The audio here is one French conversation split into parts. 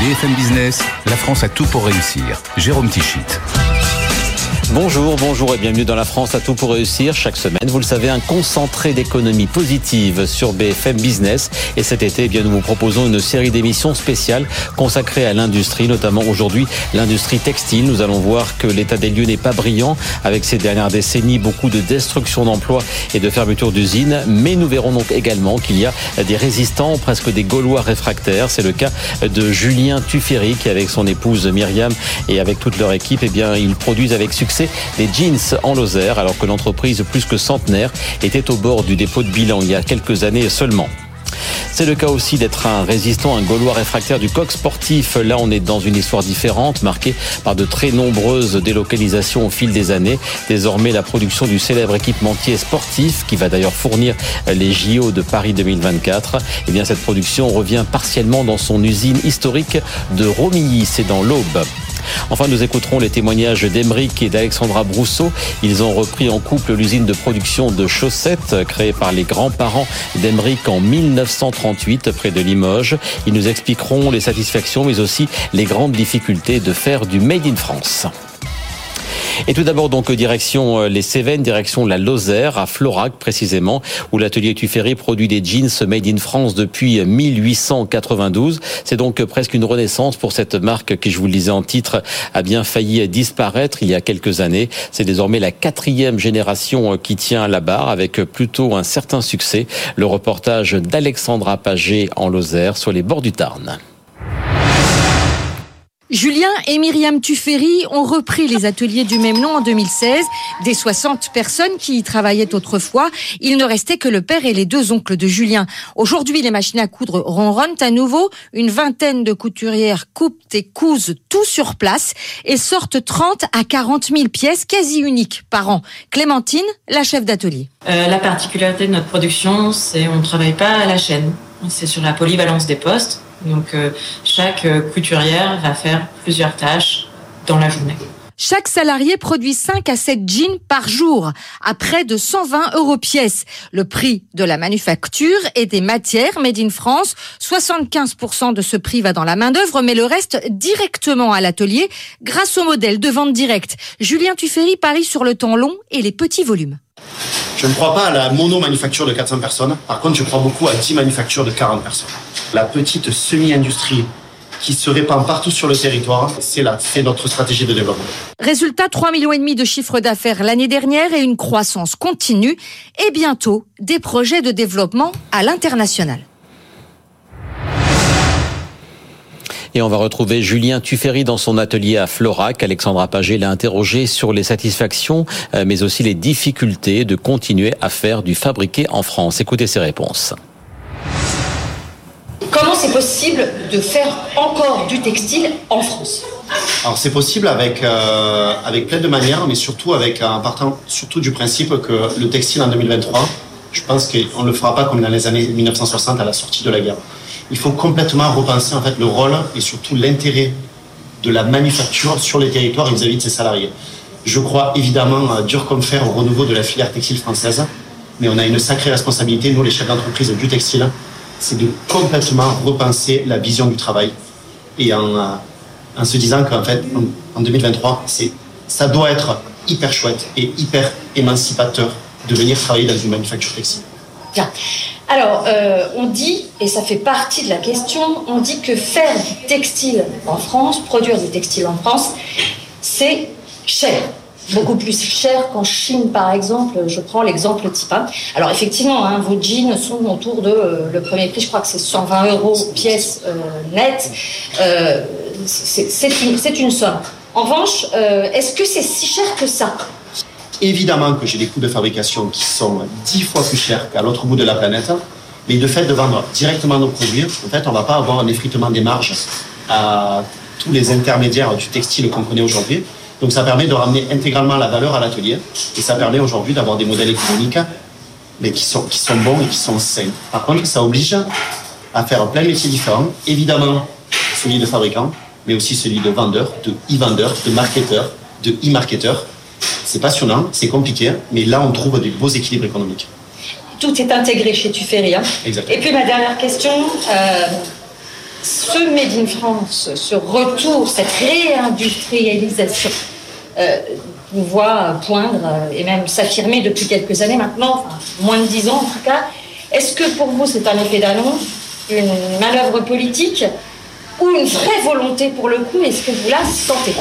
BFM Business, la France a tout pour réussir. Jérôme Tichit. Bonjour et bienvenue dans La France a tout pour réussir. Chaque semaine, vous le savez, un concentré d'économie positive sur BFM Business. Et cet été, nous vous proposons une série d'émissions spéciales consacrées à l'industrie, notamment aujourd'hui l'industrie textile. Nous allons voir que l'état des lieux n'est pas brillant avec ces dernières décennies, beaucoup de destruction d'emplois et de fermeture d'usines. Mais nous verrons donc également qu'il y a des résistants, presque des Gaulois réfractaires. C'est le cas de Julien Tuffery qui, avec son épouse Myriam et avec toute leur équipe, ils produisent avec succès des jeans en Lozère, alors que l'entreprise plus que centenaire était au bord du dépôt de bilan il y a quelques années seulement. C'est le cas aussi d'être un résistant, un Gaulois réfractaire du Coq sportif. Là, on est dans une histoire différente, marquée par de très nombreuses délocalisations au fil des années. Désormais, la production du célèbre équipementier sportif, qui va d'ailleurs fournir les JO de Paris 2024, cette production revient partiellement dans son usine historique de Romilly, c'est dans l'Aube. Enfin, nous écouterons les témoignages d'Émeric et d'Alexandra Broussaud. Ils ont repris en couple l'usine de production de chaussettes créée par les grands-parents d'Émeric en 1938 près de Limoges. Ils nous expliqueront les satisfactions mais aussi les grandes difficultés de faire du Made in France. Et tout d'abord donc direction les Cévennes, direction la Lozère, à Florac précisément, où l'atelier Tuffery produit des jeans made in France depuis 1892. C'est donc presque une renaissance pour cette marque qui, je vous le disais en titre, a bien failli disparaître il y a quelques années. C'est désormais la 4e génération qui tient la barre avec plutôt un certain succès. Le reportage d'Alexandra Pagé en Lozère sur les bords du Tarn. Julien et Myriam Tuffery ont repris les ateliers du même nom en 2016. Des 60 personnes qui y travaillaient autrefois, il ne restait que le père et les 2 oncles de Julien. Aujourd'hui, les machines à coudre ronronnent à nouveau. Une 20aine de couturières coupent et cousent tout sur place et sortent 30 à 40 000 pièces quasi uniques par an. Clémentine, la chef d'atelier. La particularité de notre production, c'est qu'on ne travaille pas à la chaîne. C'est sur la polyvalence des postes. Donc chaque couturière va faire plusieurs tâches dans la journée. Chaque salarié produit 5 à 7 jeans par jour, à près de 120 € pièce. Le prix de la manufacture et des matières made in France, 75% de ce prix va dans la main-d'œuvre, mais le reste directement à l'atelier grâce au modèle de vente directe. Julien Tuffery parie sur le temps long et les petits volumes. Je ne crois pas à la mono-manufacture de 400 personnes. Par contre, je crois beaucoup à 10 manufactures de 40 personnes. La petite semi-industrie qui se répand partout sur le territoire, c'est notre stratégie de développement. Résultat, 3,5 millions de chiffre d'affaires l'année dernière et une croissance continue. Et bientôt, des projets de développement à l'international. Et on va retrouver Julien Tuffery dans son atelier à Florac. Alexandra Pagé l'a interrogé sur les satisfactions, mais aussi les difficultés de continuer à faire du fabriqué en France. Écoutez ses réponses. Comment c'est possible de faire encore du textile en France ? Alors c'est possible avec plein de manières, mais surtout en partant surtout du principe que le textile en 2023, je pense qu'on ne le fera pas comme dans les années 1960 à la sortie de la guerre. Il faut complètement repenser le rôle et surtout l'intérêt de la manufacture sur les territoires et vis-à-vis de ses salariés. Je crois évidemment dur comme fer au renouveau de la filière textile française, mais on a une sacrée responsabilité, nous les chefs d'entreprise du textile, c'est de complètement repenser la vision du travail et en se disant qu'en 2023, ça doit être hyper chouette et hyper émancipateur de venir travailler dans une manufacture textile. Bien. Alors, on dit, et ça fait partie de la question, on dit que faire du textile en France, produire du textile en France, c'est cher. Beaucoup plus cher qu'en Chine, par exemple. Je prends l'exemple type. Alors, effectivement, vos jeans sont autour de... le premier prix, je crois que c'est 120 € pièce nette. C'est une somme. En revanche, est-ce que c'est si cher que ça ? Évidemment que j'ai des coûts de fabrication qui sont 10 fois plus chers qu'à l'autre bout de la planète, mais de fait de vendre directement nos produits, on ne va pas avoir un effritement des marges à tous les intermédiaires du textile qu'on connaît aujourd'hui. Donc ça permet de ramener intégralement la valeur à l'atelier et ça permet aujourd'hui d'avoir des modèles économiques mais qui sont bons et qui sont sains. Par contre, ça oblige à faire plein de métiers différents, évidemment celui de fabricant, mais aussi celui de vendeur, de e-vendeur, de marketeur, de e-marketeur. C'est passionnant, c'est compliqué, mais là, on trouve des beaux équilibres économiques. Tout est intégré chez Tuffery. Exactement. Et puis, ma dernière question, ce Made in France, ce retour, cette réindustrialisation qu'on voit poindre et même s'affirmer depuis quelques années maintenant, enfin, moins de 10 ans en tout cas, est-ce que pour vous c'est un effet d'annonce, une manœuvre politique ou une vraie volonté pour le coup, est-ce que vous la sentez?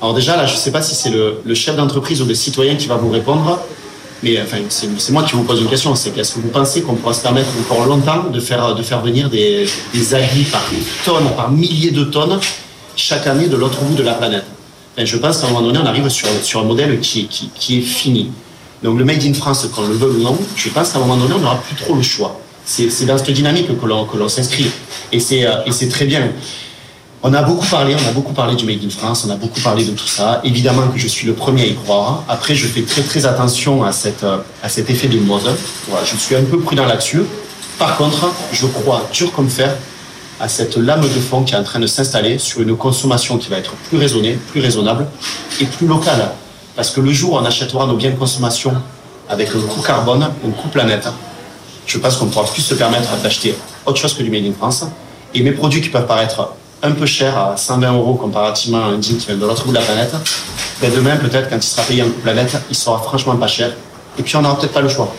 Alors déjà là, je ne sais pas si c'est le chef d'entreprise ou le citoyen qui va vous répondre, mais enfin, c'est moi qui vous pose une question, c'est est-ce que vous pensez qu'on pourra se permettre encore longtemps de faire venir des habits par tonnes, par milliers de tonnes chaque année de l'autre bout de la planète? Enfin, je pense qu'à un moment donné, on arrive sur un modèle qui est fini. Donc le Made in France, qu'on le veuille ou non, je pense qu'à un moment donné, on n'aura plus trop le choix. C'est dans cette dynamique que l'on s'inscrit. Et c'est très bien. On a beaucoup parlé du Made in France, on a beaucoup parlé de tout ça. Évidemment que je suis le premier à y croire. Après, je fais très très attention à cet effet de mode. Voilà, je suis un peu prudent là-dessus. Par contre, je crois dur comme fer à cette lame de fond qui est en train de s'installer sur une consommation qui va être plus raisonnée, plus raisonnable et plus locale. Parce que le jour où on achètera nos biens de consommation avec un coût carbone, un coût planète, je pense qu'on pourra plus se permettre d'acheter autre chose que du Made in France. Et mes produits qui peuvent paraître un peu cher à 120 € comparativement à un jean qui vient de l'autre bout de la planète, mais demain peut-être quand il sera payé en planète, il sera franchement pas cher et puis on n'aura peut-être pas le choix.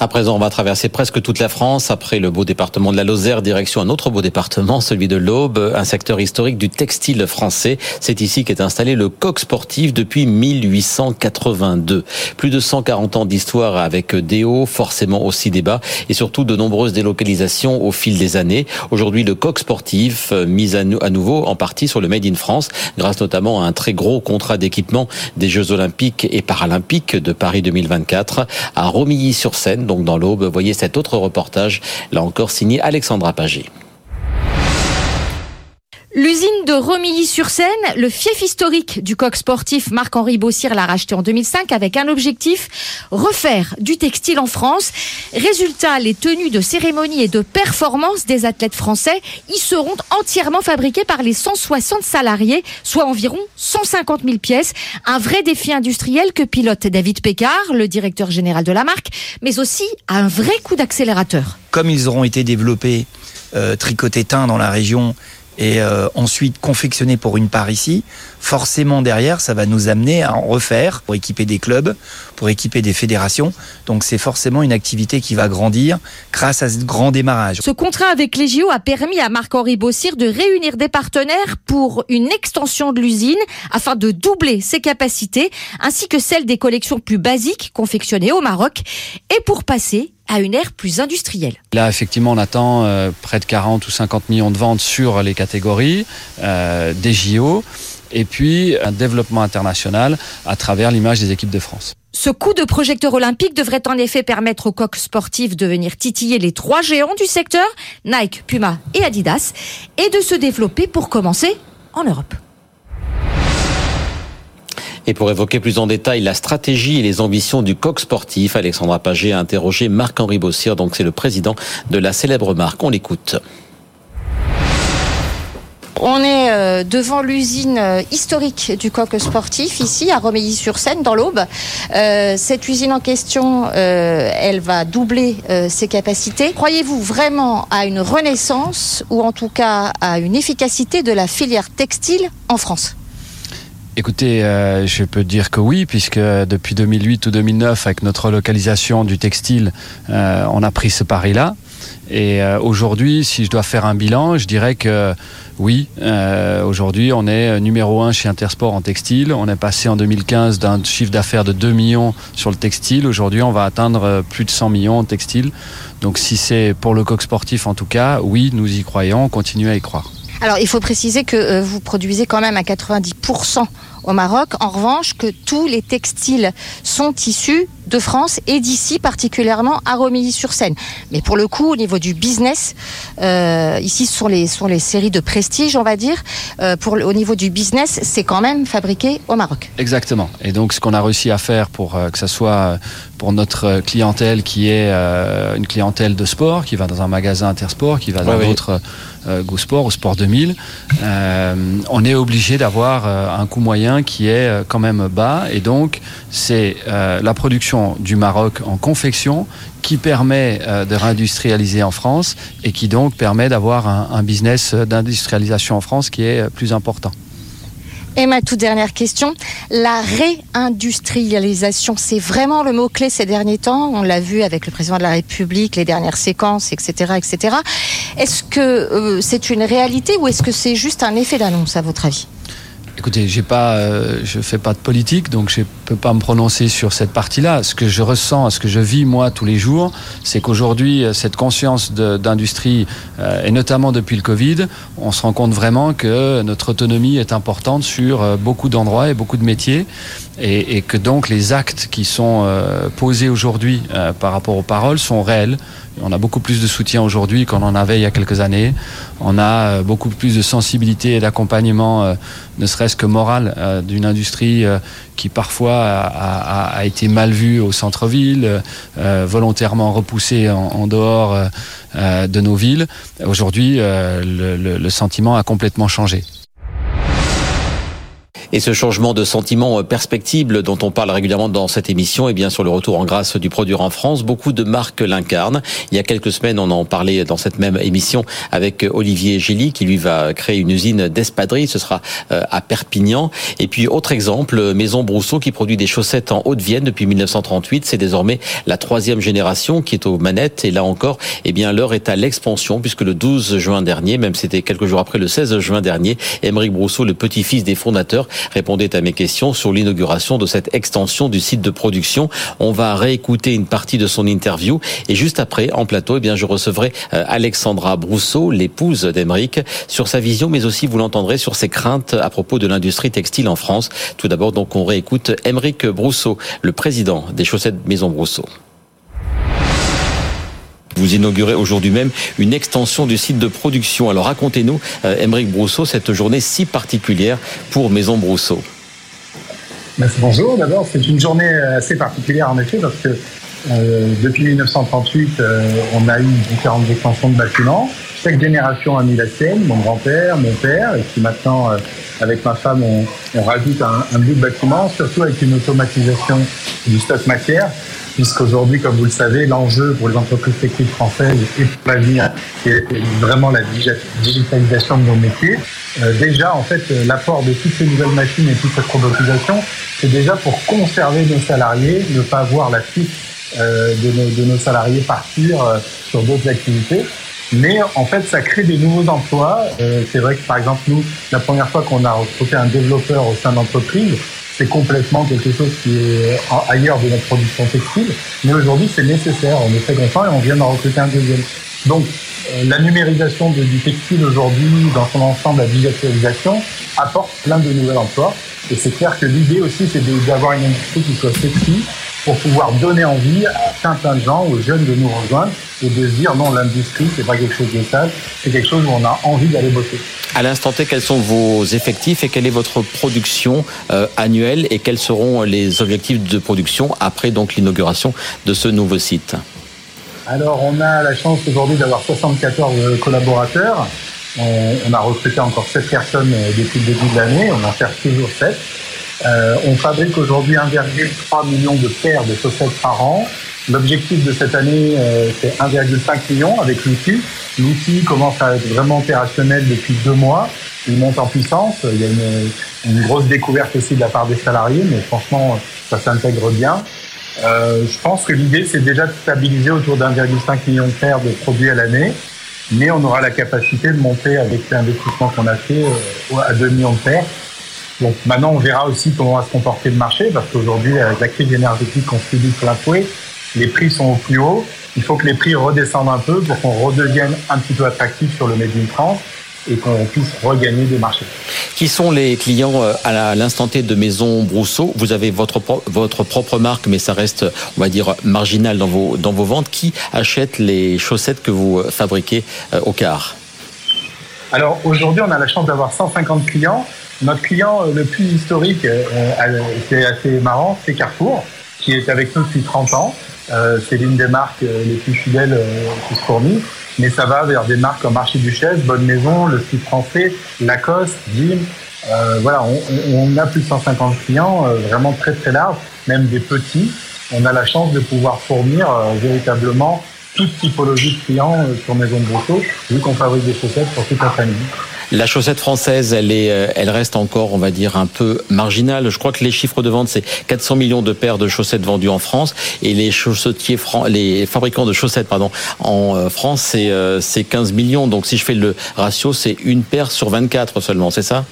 À présent, on va traverser presque toute la France. Après le beau département de la Lozère, direction un autre beau département, celui de l'Aube, un secteur historique du textile français. C'est ici qu'est installé le Coq sportif depuis 1882. Plus de 140 ans d'histoire avec des hauts, forcément aussi des bas, et surtout de nombreuses délocalisations au fil des années. Aujourd'hui, le Coq sportif, mis à nouveau en partie sur le Made in France, grâce notamment à un très gros contrat d'équipement des Jeux Olympiques et Paralympiques de Paris 2024 à Romilly-sur-Seine. Donc dans l'Aube, voyez cet autre reportage, là encore signé Alexandra Pagé. L'usine de Romilly-sur-Seine, le fief historique du Coq sportif, Marc-Henri Boussier l'a racheté en 2005 avec un objectif, refaire du textile en France. Résultat, les tenues de cérémonie et de performance des athlètes français y seront entièrement fabriquées par les 160 salariés, soit environ 150 000 pièces. Un vrai défi industriel que pilote David Pécard, le directeur général de la marque, mais aussi un vrai coup d'accélérateur. Comme ils auront été développés, tricotés teints dans la région, et ensuite confectionner pour une part ici, forcément derrière ça va nous amener à en refaire pour équiper des clubs, pour équiper des fédérations, donc c'est forcément une activité qui va grandir grâce à ce grand démarrage. Ce contrat avec les JO a permis à Marc-Henri Boussier de réunir des partenaires pour une extension de l'usine afin de doubler ses capacités ainsi que celles des collections plus basiques confectionnées au Maroc et pour passer à une ère plus industrielle. Là, effectivement, on attend près de 40 ou 50 millions de ventes sur les catégories des JO et puis un développement international à travers l'image des équipes de France. Ce coup de projecteur olympique devrait en effet permettre au Coq sportif de venir titiller les trois géants du secteur, Nike, Puma et Adidas, et de se développer pour commencer en Europe. Et pour évoquer plus en détail la stratégie et les ambitions du Coq sportif, Alexandra Pagé a interrogé Marc-Henri Boussier, donc c'est le président de la célèbre marque. On l'écoute. On est devant l'usine historique du Coq sportif, ici à Romilly-sur-Seine, dans l'Aube. Cette usine en question, elle va doubler ses capacités. Croyez-vous vraiment à une renaissance ou en tout cas à une efficacité de la filière textile en France ? Écoutez, je peux dire que oui, puisque depuis 2008 ou 2009, avec notre relocalisation du textile, on a pris ce pari-là. Et aujourd'hui, si je dois faire un bilan, je dirais que oui, aujourd'hui on est numéro 1 chez Intersport en textile. On est passé en 2015 d'un chiffre d'affaires de 2 millions sur le textile. Aujourd'hui, on va atteindre plus de 100 millions en textile. Donc si c'est pour le Coq sportif en tout cas, oui, nous y croyons, continuez à y croire. Alors, il faut préciser que vous produisez quand même à 90% au Maroc. En revanche, que tous les textiles sont issus de France et d'ici, particulièrement à Romilly-sur-Seine. Mais pour le coup, au niveau du business, ici, sur les séries de prestige, on va dire, au niveau du business, c'est quand même fabriqué au Maroc. Exactement. Et donc, ce qu'on a réussi à faire pour que ça soit pour notre clientèle qui est une clientèle de sport, qui va dans un magasin Intersport, qui va dans d'autres... Go Sport, au Sport 2000, on est obligé d'avoir un coût moyen qui est quand même bas et donc c'est la production production du Maroc en confection qui permet de réindustrialiser en France et qui donc permet d'avoir un business d'industrialisation en France qui est plus important. Et ma toute dernière question, la réindustrialisation, c'est vraiment le mot-clé ces derniers temps. On l'a vu avec le président de la République, les dernières séquences, etc. etc. Est-ce que c'est une réalité ou est-ce que c'est juste un effet d'annonce à votre avis ? Écoutez, je ne fais pas de politique, donc je ne peux pas me prononcer sur cette partie-là. Ce que je ressens, ce que je vis moi tous les jours, c'est qu'aujourd'hui, cette conscience d'industrie, et notamment depuis le Covid, on se rend compte vraiment que notre autonomie est importante sur beaucoup d'endroits et beaucoup de métiers, et que donc les actes qui sont posés aujourd'hui par rapport aux paroles sont réels. On a beaucoup plus de soutien aujourd'hui qu'on en avait il y a quelques années. On a beaucoup plus de sensibilité et d'accompagnement, ne serait-ce que moral, d'une industrie qui parfois a été mal vue au centre-ville, volontairement repoussée en dehors de nos villes. Aujourd'hui, le sentiment a complètement changé. Et ce changement de sentiment perceptible dont on parle régulièrement dans cette émission, et bien sur le retour en grâce du produire en France, beaucoup de marques l'incarnent. Il y a quelques semaines, on en parlait dans cette même émission avec Olivier Gély, qui lui va créer une usine d'espadrilles. Ce sera à Perpignan. Et puis, autre exemple, Maison Broussaud, qui produit des chaussettes en Haute-Vienne depuis 1938. C'est désormais la 3e génération qui est aux manettes. Et là encore, eh bien, l'heure est à l'expansion, puisque le 12 juin dernier, même c'était quelques jours après, le 16 juin dernier, Émeric Broussaud, le petit-fils des fondateurs, répondait à mes questions sur l'inauguration de cette extension du site de production. On va réécouter une partie de son interview et juste après, en plateau, eh bien, je recevrai Alexandra Broussaud, l'épouse d'Émeric, sur sa vision, mais aussi vous l'entendrez sur ses craintes à propos de l'industrie textile en France. Tout d'abord, donc, on réécoute Émeric Broussaud, le président des chaussettes Maison Broussaud. Vous inaugurez aujourd'hui même une extension du site de production. Alors racontez-nous, Émeric Broussaud, cette journée si particulière pour Maison Broussaud. Bonjour, d'abord, c'est une journée assez particulière en effet, parce que depuis 1938, on a eu différentes extensions de bâtiments. Chaque génération a mis la sienne, mon grand-père, mon père, et puis maintenant, avec ma femme, on rajoute un bout de bâtiment, surtout avec une automatisation du stock matière. Puisqu'aujourd'hui, comme vous le savez, l'enjeu pour les entreprises textiles françaises et pour l'avenir, c'est vraiment la digitalisation de nos métiers. Déjà, en fait, l'apport de toutes ces nouvelles machines et toute cette robotisation, c'est déjà pour conserver nos salariés, ne pas voir la fuite de nos salariés partir sur d'autres activités. Mais en fait, ça crée des nouveaux emplois. C'est vrai que, par exemple, nous, la première fois qu'on a recruté un développeur au sein d'entreprise, c'est complètement quelque chose qui est ailleurs de notre production textile. Mais aujourd'hui, c'est nécessaire. On est très content et on vient d'en recruter un deuxième. Donc, la numérisation du textile aujourd'hui, dans son ensemble, la digitalisation, apporte plein de nouveaux emplois. Et c'est clair que l'idée aussi, c'est d'avoir une industrie qui soit sexy pour pouvoir donner envie à plein de gens, aux jeunes, de nous rejoindre et de se dire non, l'industrie, c'est pas quelque chose de sale, c'est quelque chose où on a envie d'aller bosser. À l'instant T, quels sont vos effectifs et quelle est votre production annuelle et quels seront les objectifs de production après donc l'inauguration de ce nouveau site? Alors, on a la chance aujourd'hui d'avoir 74 collaborateurs. On a recruté encore 7 personnes depuis le début de l'année. On en cherche toujours 7. On fabrique aujourd'hui 1,3 million de paires de chaussettes par an. L'objectif de cette année, c'est 1,5 million avec l'outil. L'outil commence à être vraiment opérationnel depuis 2 mois. Il monte en puissance. Il y a une grosse découverte aussi de la part des salariés, mais franchement, ça s'intègre bien. Je pense que l'idée, c'est déjà de stabiliser autour d'1,5 million de paires de produits à l'année. Mais on aura la capacité de monter avec l'investissement qu'on a fait à 2 millions de paires. Donc maintenant, on verra aussi comment va se comporter le marché, parce qu'aujourd'hui, avec la crise énergétique qu'on subit plein fouet, les prix sont au plus haut. Il faut que les prix redescendent un peu pour qu'on redevienne un petit peu attractif sur le Made in France et qu'on puisse regagner des marchés. Qui sont les clients à l'instant T de Maison Broussaud? Vous avez votre propre marque, mais ça reste, on va dire, marginal dans vos ventes. Qui achète les chaussettes que vous fabriquez au Car? Alors aujourd'hui, on a la chance d'avoir 150 clients. Notre client le plus historique, c'est assez marrant, c'est Carrefour, qui est avec nous depuis 30 ans. C'est l'une des marques les plus fidèles qui se fournit. Mais ça va vers des marques comme Archiduchesse, Bonne Maison, Le Sud Français, Lacoste, Jim. Voilà, on a plus de 150 clients, vraiment très très larges, même des petits. on a la chance de pouvoir fournir véritablement toute typologie de clients sur Maison Broussaud, vu qu'on fabrique des chaussettes pour toute la famille. La chaussette française, elle reste encore, on va dire, un peu marginale. Je crois que les chiffres de vente, c'est 400 millions de paires de chaussettes vendues en France, et les fabricants de chaussettes, en France, c'est 15 millions. Donc, si je fais le ratio, c'est une paire sur 24 seulement, c'est ça?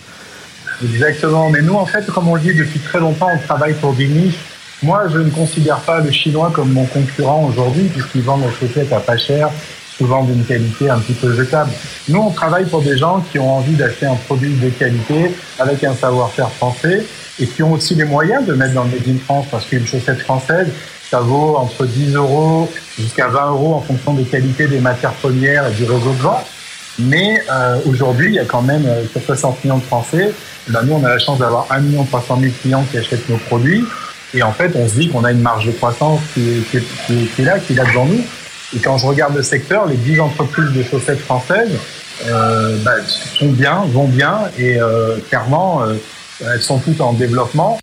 Exactement. Mais nous, en fait, comme on le dit depuis très longtemps, on travaille pour des niches. Moi, je ne considère pas le chinois comme mon concurrent aujourd'hui, puisqu'ils vendent des chaussettes à pas cher, souvent d'une qualité un petit peu jetable. Nous, on travaille pour des gens qui ont envie d'acheter un produit de qualité avec un savoir-faire français et qui ont aussi les moyens de mettre dans le Made in France, parce qu'une chaussette française, ça vaut entre 10 € jusqu'à 20 € en fonction des qualités des matières premières et du réseau de vente. Mais aujourd'hui, il y a quand même sur 60 millions de Français. Ben, nous, on a la chance d'avoir 1,3 million de clients qui achètent nos produits. Et en fait, on se dit qu'on a une marge de croissance qui est là devant nous. Et quand je regarde le secteur, les 10 entreprises de chaussettes françaises vont bien, et clairement, elles sont toutes en développement.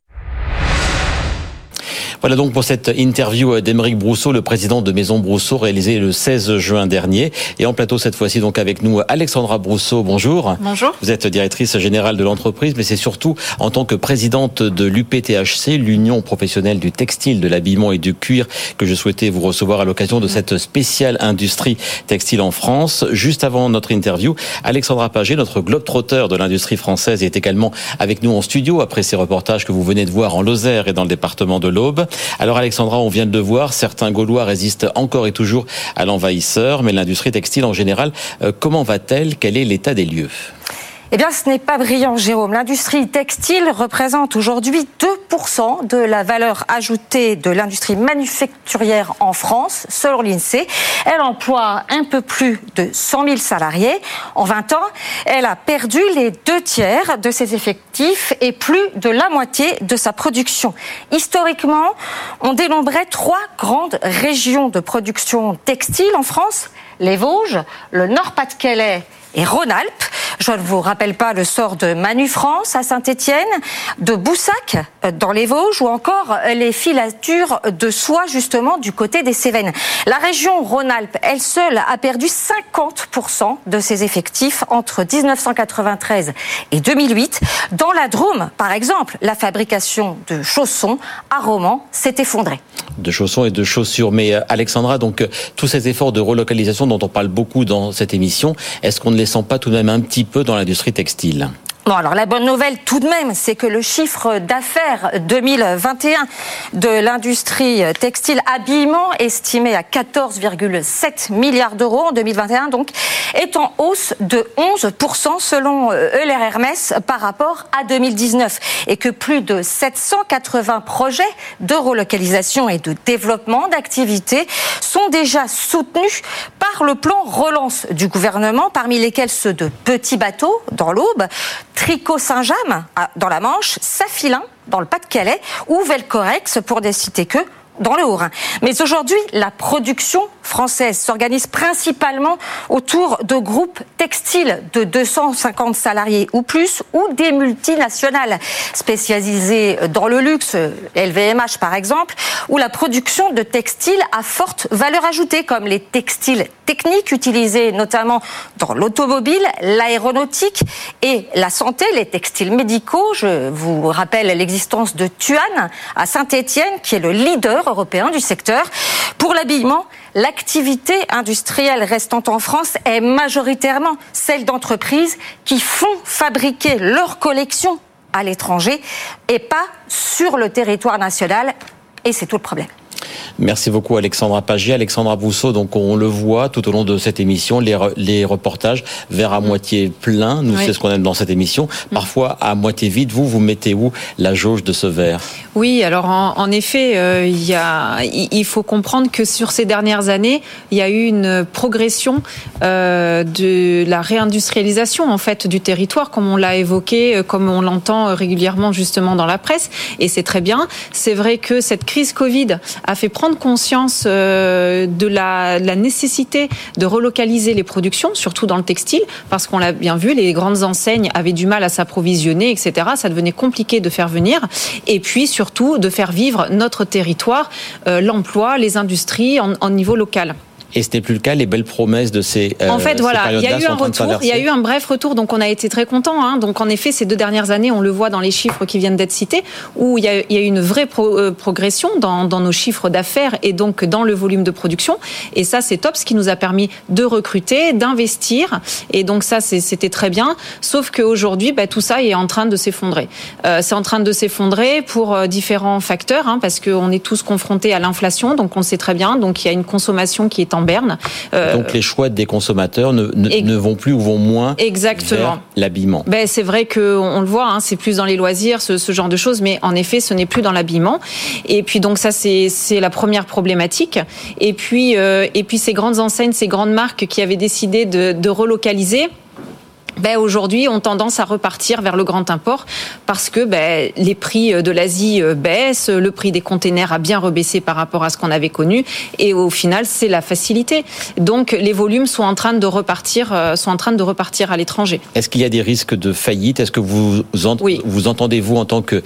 Voilà donc pour cette interview d'Émeric Broussaud, le président de Maison Broussaud, réalisée le 16 juin dernier. Et en plateau cette fois-ci donc avec nous Alexandra Broussaud, bonjour. Bonjour. Vous êtes directrice générale de l'entreprise, mais c'est surtout en tant que présidente de l'UPTHC, l'Union professionnelle du textile, de l'habillement et du cuir, que je souhaitais vous recevoir à l'occasion de cette spéciale industrie textile en France. Juste avant notre interview, Alexandra Pagé, notre globe-trotteur de l'industrie française, est également avec nous en studio après ces reportages que vous venez de voir en Lozère et dans le département de l'Aube. Alors Alexandra, on vient de le voir, certains Gaulois résistent encore et toujours à l'envahisseur, mais l'industrie textile en général, comment va-t-elle? Quel est l'état des lieux? Eh bien, ce n'est pas brillant, Jérôme. L'industrie textile représente aujourd'hui 2% de la valeur ajoutée de l'industrie manufacturière en France, selon l'INSEE. Elle emploie un peu plus de 100 000 salariés. En 20 ans, elle a perdu les 2/3 de ses effectifs et plus de la moitié de sa production. Historiquement, on dénombrait 3 grandes régions de production textile en France, les Vosges, le Nord-Pas-de-Calais et Rhône-Alpes. Je ne vous rappelle pas le sort de Manu France à Saint-Etienne, de Boussac dans les Vosges, ou encore les filatures de soie justement du côté des Cévennes. La région Rhône-Alpes, elle seule, a perdu 50% de ses effectifs entre 1993 et 2008. Dans la Drôme, par exemple, la fabrication de chaussons à Romans s'est effondrée. De chaussons et de chaussures. Mais Alexandra, donc tous ces efforts de relocalisation dont on parle beaucoup dans cette émission, est-ce qu'on ne les sent pas tout de même un petit peu dans l'industrie textile? Bon, alors la bonne nouvelle tout de même, c'est que le chiffre d'affaires 2021 de l'industrie textile habillement, estimé à 14,7 milliards d'euros en 2021, donc, est en hausse de 11% selon Euler Hermès par rapport à 2019, et que plus de 780 projets de relocalisation et de développement d'activités sont déjà soutenus par le plan relance du gouvernement, parmi lesquels ceux de Petits Bateaux dans l'Aube, Tricot Saint-James dans la Manche, Safilin dans le Pas-de-Calais ou Velcorex pour ne citer que dans le Haut-Rhin. Mais aujourd'hui, la production française s'organise principalement autour de groupes textiles de 250 salariés ou plus, ou des multinationales spécialisées dans le luxe, LVMH par exemple, ou la production de textiles à forte valeur ajoutée, comme les textiles techniques utilisés notamment dans l'automobile, l'aéronautique et la santé, les textiles médicaux. Je vous rappelle l'existence de Thuane à Saint-Etienne, qui est le leader européen du secteur. Pour l'habillement, l'activité industrielle restant en France est majoritairement celle d'entreprises qui font fabriquer leurs collections à l'étranger et pas sur le territoire national. Et c'est tout le problème. Merci beaucoup Alexandra Pagé. Alexandra Broussaud, donc on le voit tout au long de cette émission, les reportages vers à moitié plein, nous c'est ce qu'on aime dans cette émission, parfois à moitié vide. Vous mettez où la jauge de ce verre? Oui, alors en effet, il faut comprendre que sur ces dernières années, il y a eu une progression de la réindustrialisation en fait du territoire, comme on l'a évoqué, comme on l'entend régulièrement justement dans la presse, et c'est très bien. C'est vrai que cette crise Covid a fait prendre conscience de la nécessité de relocaliser les productions, surtout dans le textile, parce qu'on l'a bien vu, les grandes enseignes avaient du mal à s'approvisionner, etc. Ça devenait compliqué de faire venir, et puis surtout de faire vivre notre territoire, l'emploi, les industries en niveau local. Et ce n'est plus le cas, les belles promesses de ces en fait, ces voilà, il y a eu un retour, il y a eu un bref retour, donc on a été très contents. Donc en effet, ces 2 dernières années, on le voit dans les chiffres qui viennent d'être cités, où il y a eu une vraie progression dans nos chiffres d'affaires et donc dans le volume de production. Et ça, c'est top, ce qui nous a permis de recruter, d'investir. Et donc ça, c'était très bien. Sauf qu'aujourd'hui, tout ça est en train de s'effondrer. C'est en train de s'effondrer pour différents facteurs, parce qu'on est tous confrontés à l'inflation, donc on le sait très bien. Donc il y a une consommation qui est en berne. Donc les choix des consommateurs ne vont plus ou vont moins vers l'habillement. C'est vrai qu'on le voit, c'est plus dans les loisirs, ce genre de choses, mais en effet, ce n'est plus dans l'habillement. Et puis donc ça, c'est la première problématique. Et puis ces grandes enseignes, ces grandes marques qui avaient décidé de relocaliser, aujourd'hui, ont tendance à repartir vers le grand import parce que les prix de l'Asie baissent, le prix des containers a bien rebaissé par rapport à ce qu'on avait connu, et au final, c'est la facilité. Donc, les volumes sont en train de repartir à l'étranger. Est-ce qu'il y a des risques de faillite ? Est-ce que vous entendez-vous en tant que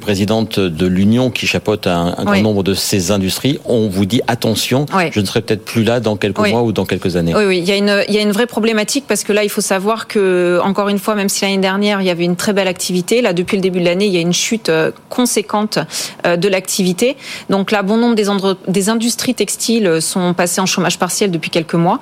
présidente de l'Union qui chapeaute un grand nombre de ces industries, on vous dit attention, je ne serai peut-être plus là dans quelques mois ou dans quelques années. Oui, il y a une vraie problématique parce que là, il faut savoir que, encore une fois, même si l'année dernière, il y avait une très belle activité, là, depuis le début de l'année, il y a une chute conséquente de l'activité. Donc là, bon nombre des industries textiles sont passées en chômage partiel depuis quelques mois.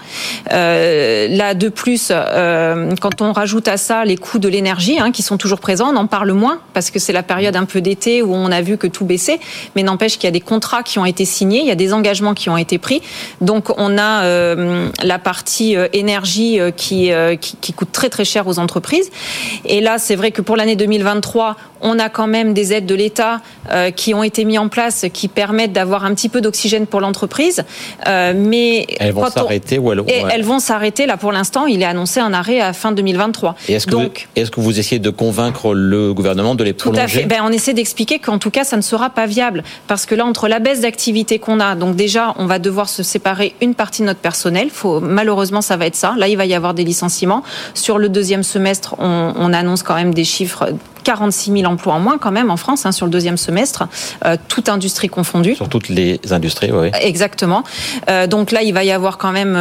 Là, de plus, quand on rajoute à ça les coûts de l'énergie, qui sont toujours présents, on en parle moins parce que c'est la période un peu d'été où on a vu que tout baissait, mais n'empêche qu'il y a des contrats qui ont été signés, il y a des engagements qui ont été pris, donc on a la partie énergie qui coûte très très cher aux entreprises, et là c'est vrai que pour l'année 2023, on a quand même des aides de l'État qui ont été mises en place, qui permettent d'avoir un petit peu d'oxygène pour l'entreprise, mais elles vont s'arrêter elles vont s'arrêter, là pour l'instant il est annoncé un arrêt à fin 2023. Et est-ce que vous essayez de convaincre le gouvernement de les prolonger ? Tout à fait, on essaie d'expliquer qu'en tout cas ça ne sera pas viable, parce que là entre la baisse d'activité qu'on a, donc déjà on va devoir se séparer une partie de notre personnel, malheureusement ça va être ça, là il va y avoir des licenciements, sur le 2e semestre on annonce quand même des chiffres, 46 000 emplois en moins quand même en France sur le 2e semestre, toute industrie confondue. Sur toutes les industries, oui. Exactement. Donc là, il va y avoir quand même,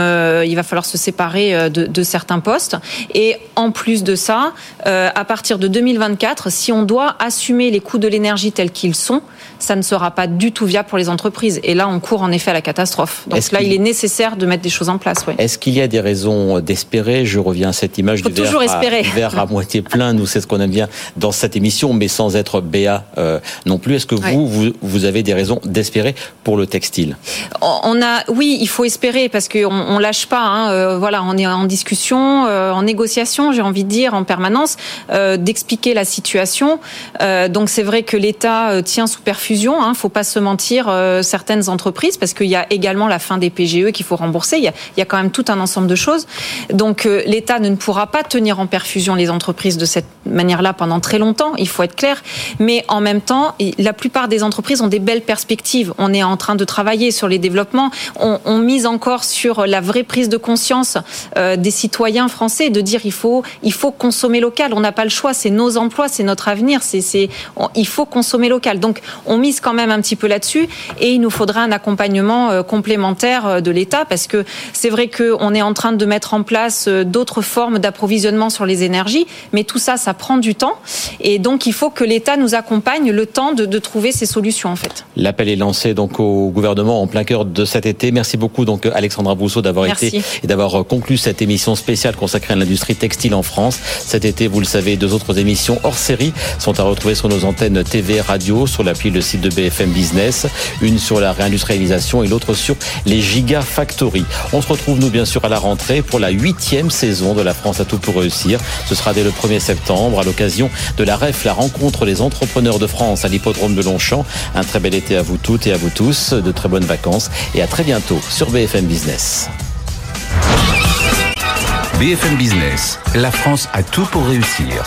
il va falloir se séparer de certains postes. Et en plus de ça, à partir de 2024, si on doit assumer les coûts de l'énergie tels qu'ils sont, ça ne sera pas du tout viable pour les entreprises. Et là, on court en effet à la catastrophe. Donc il est nécessaire de mettre des choses en place. Oui. Est-ce qu'il y a des raisons d'espérer ? Je reviens à cette image du verre à moitié plein. Nous, c'est ce qu'on aime bien dans cette émission, mais sans être BA non plus. Est-ce que vous avez des raisons d'espérer pour le textile ? Oui, il faut espérer parce qu'on ne lâche pas. On est en discussion, en négociation, j'ai envie de dire, en permanence, d'expliquer la situation. Donc c'est vrai que l'État tient sous perfusion. Il ne faut pas se mentir, certaines entreprises, parce qu'il y a également la fin des PGE qu'il faut rembourser. Il y a quand même tout un ensemble de choses. Donc l'État ne pourra pas tenir en perfusion les entreprises de cette manière-là pendant très longtemps, il faut être clair, mais en même temps, la plupart des entreprises ont des belles perspectives. On est en train de travailler sur les développements, on mise encore sur la vraie prise de conscience des citoyens français, de dire il faut consommer local, on n'a pas le choix, c'est nos emplois, c'est notre avenir, il faut consommer local. Donc on mise quand même un petit peu là-dessus, et il nous faudra un accompagnement complémentaire de l'État, parce que c'est vrai qu'on est en train de mettre en place d'autres formes d'approvisionnement sur les énergies, mais tout ça, ça prend du temps. Et donc, il faut que l'État nous accompagne le temps de trouver ces solutions, en fait. L'appel est lancé donc au gouvernement en plein cœur de cet été. Merci beaucoup, donc, Alexandra Broussaud, d'avoir été et d'avoir conclu cette émission spéciale consacrée à l'industrie textile en France. Cet été, vous le savez, 2 autres émissions hors série sont à retrouver sur nos antennes TV, radio, sur l'appli, le site de BFM Business. Une sur la réindustrialisation et l'autre sur les gigafactories. On se retrouve, nous, bien sûr, à la rentrée pour la 8e saison de La France a tout pour réussir. Ce sera dès le 1er septembre, à l'occasion de la REF, la rencontre des entrepreneurs de France à l'hippodrome de Longchamp. Un très bel été à vous toutes et à vous tous, de très bonnes vacances et à très bientôt sur BFM Business. BFM Business, la France a tout pour réussir.